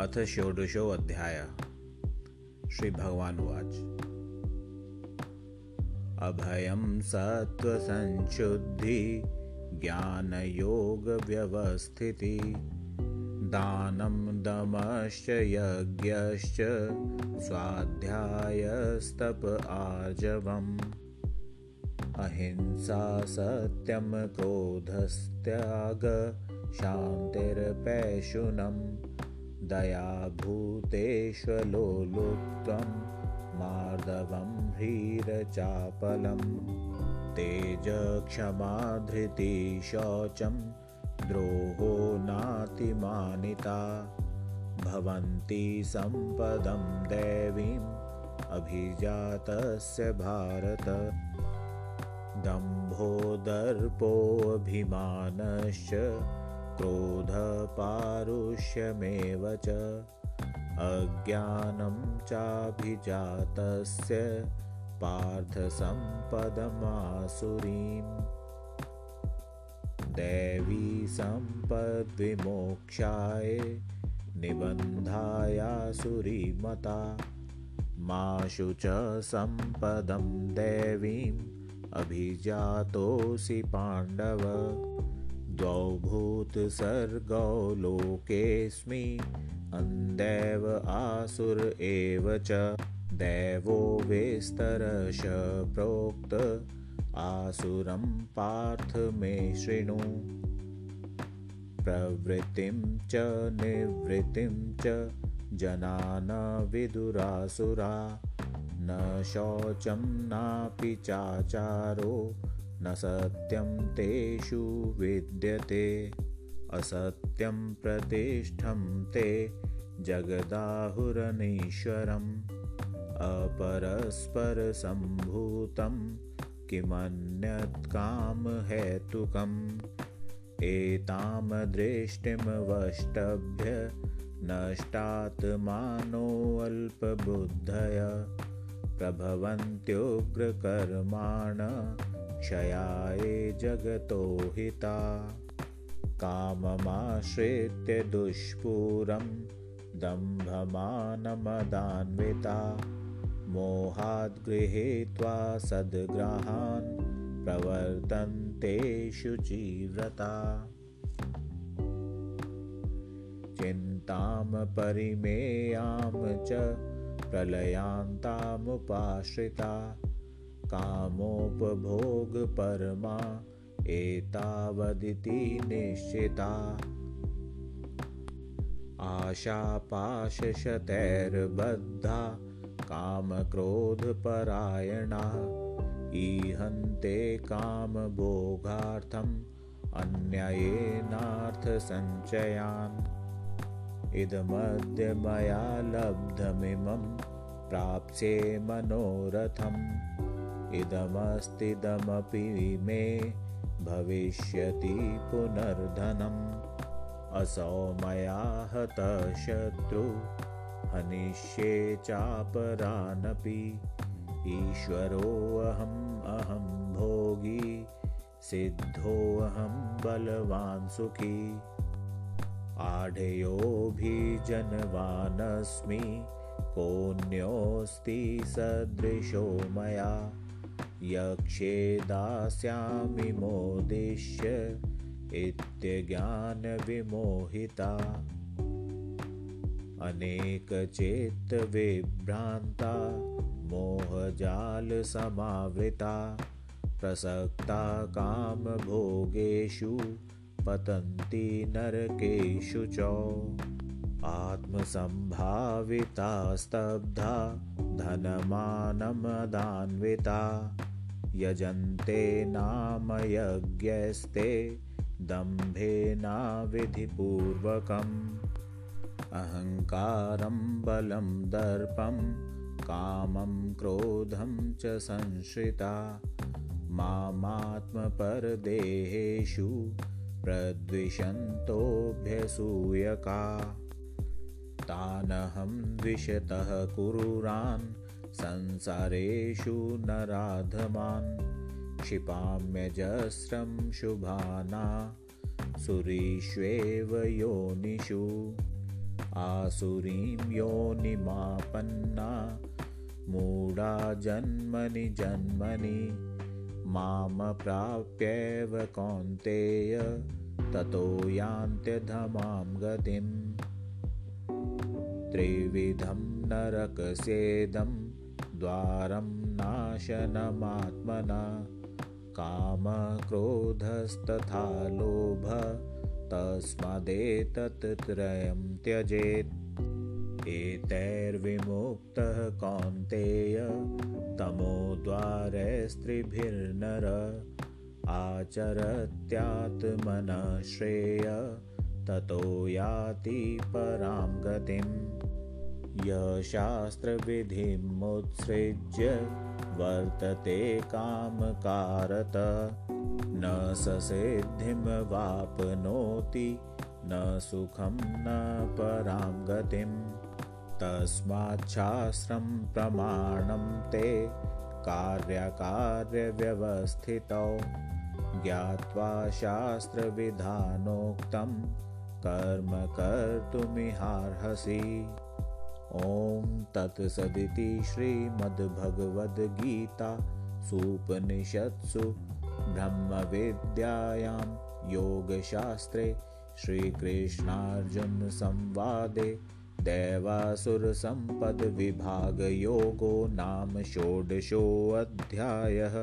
अथ षोडशो अध्यायः। श्री भगवान उवाच। अभयं सत्व संशुद्धि ज्ञान योग व्यवस्थिति दानं दमश्च यज्ञश्च स्वाध्यायस्तप आर्जवम् अहिंसा सत्यम क्रोधस्त्याग शान्तिर्पैशुनम् दया भूतेष्वलोलुप्तं मार्दवं ह्रीरचापलं तेज क्षमा धृति शौचं द्रोहो नातिमानिता भवन्ति सम्पदं देवीं अभिजातस्य भारत दम्भो दर्पोऽभिमानश्च क्रोध पारुष्यमेव च अज्ञानं चाभिजातस्य पार्थ सम्पदमासुरीं देवी सम्पद्विमोक्षाय निबन्धायासुरीमता माशु च सम्पदं देवीं अभिजातोऽसि पाण्डव द्वौ भूत सर्गौ लोकेऽस्मि अन्दैव आसुर एव च देवो विस्तरश प्रोक्त आसुरं पार्थ मे शृणु प्रवृत्तिं च निवृत्तिं च जनान विदुरासुरा न शौचं नापि चाचारो न सत्यं तेषु विद्यते असत्यं प्रतिष्ठं ते जगदाहुरनीश्वरम् अपरस्परसम्भूतं किमन्यत् कामहेतुकम् एताम् दृष्टिं वष्टभ्य नष्टात्मानोऽल्पबुद्धय प्रभवन्त्युग्रकर्माण क्षयाये जगतो हिता काममाश्रित्य दुष्पूरं दम्भमानमदान्विता मोहाद् गृहीत्वा सद्ग्रहान् प्रवर्तन्ते शुचिव्रता चिन्तां परिमेयां च प्रलयान्तामुपाश्रिता कामोपभोग परमा एतावदिति निश्चिता आशापाशशतैर्बद्धा कामक्रोधपरायणा ईहन्ते कामभोगार्थम् अन्येनार्थसञ्चयान् इदमद्य मया लब्धमिमं प्राप्स्ये मनोरथम् इदमस्तिदमपि मे भविष्यति पुनर्धनम् असौ मया हतः शत्रु हनिष्ये चापरानपि ईश्वरोऽहम् भोगी सिद्धोऽहं बलवान् सुखी आढेयोऽभिजनवानस्मि कोऽन्योऽस्ति सदृशो मया यक्षे दास्यामि मोदिष्य इत्यज्ञानविमोहिता अनेकचित्तविभ्रान्ता मोहजालसमावृता प्रसक्ता कामभोगेषु पतन्ति नरकेषु च आत्मसंभाविता स्तब्धा धनमानमदान्विता यजन्ते नाम यज्ञस्ते दम्भेनाविधिपूर्वकम् अहंकारं बलं दर्पं कामं क्रोधं च संश्रिता मामात्मपरदेहेषु प्रद्विषन्तोऽभ्यसूयका तानहं द्विषतः कुरुरान् संसारेषु नराधमान् क्षिपाम्यजस्रं शुभाना सुरीष्वेव योनिषु आसुरीं योनिमापन्ना मूढा जन्मनि जन्मनि माम प्राप्यैव कौन्तेय ततो यान्त्यधमां गतिं। त्रिविधं नरकसेदं द्वारं नाशनमात्मना काम क्रोधस्तथा लोभ तस्मादेतत् त्रयं त्यजेत्। एतैर्विमुक्तः कौन्तेय तमोद्वारैस्त्रिभिर्नर आचरत्यात्मनः श्रेय ततो याति परां गतिम्। यः शास्त्रविधिमुत्सृज्य वर्तते कामकारत न स सिद्धिं वापनोति न सुखं न परां गतिं। तस्माच्छास्त्रं प्रमाणं ते कार्यकार्यव्यवस्थितौ ज्ञात्वा शास्त्रविधानोक्तं कर्म कर्तुमिहार्हसि। ॐ तत्सदिति श्रीमद्भगवद्गीता सूपनिषत्सु ब्रह्मविद्यायां योगशास्त्रे श्रीकृष्णार्जुनसंवादे दैवासुरसम्पद्विभागयोगो नाम षोडशोऽध्यायः।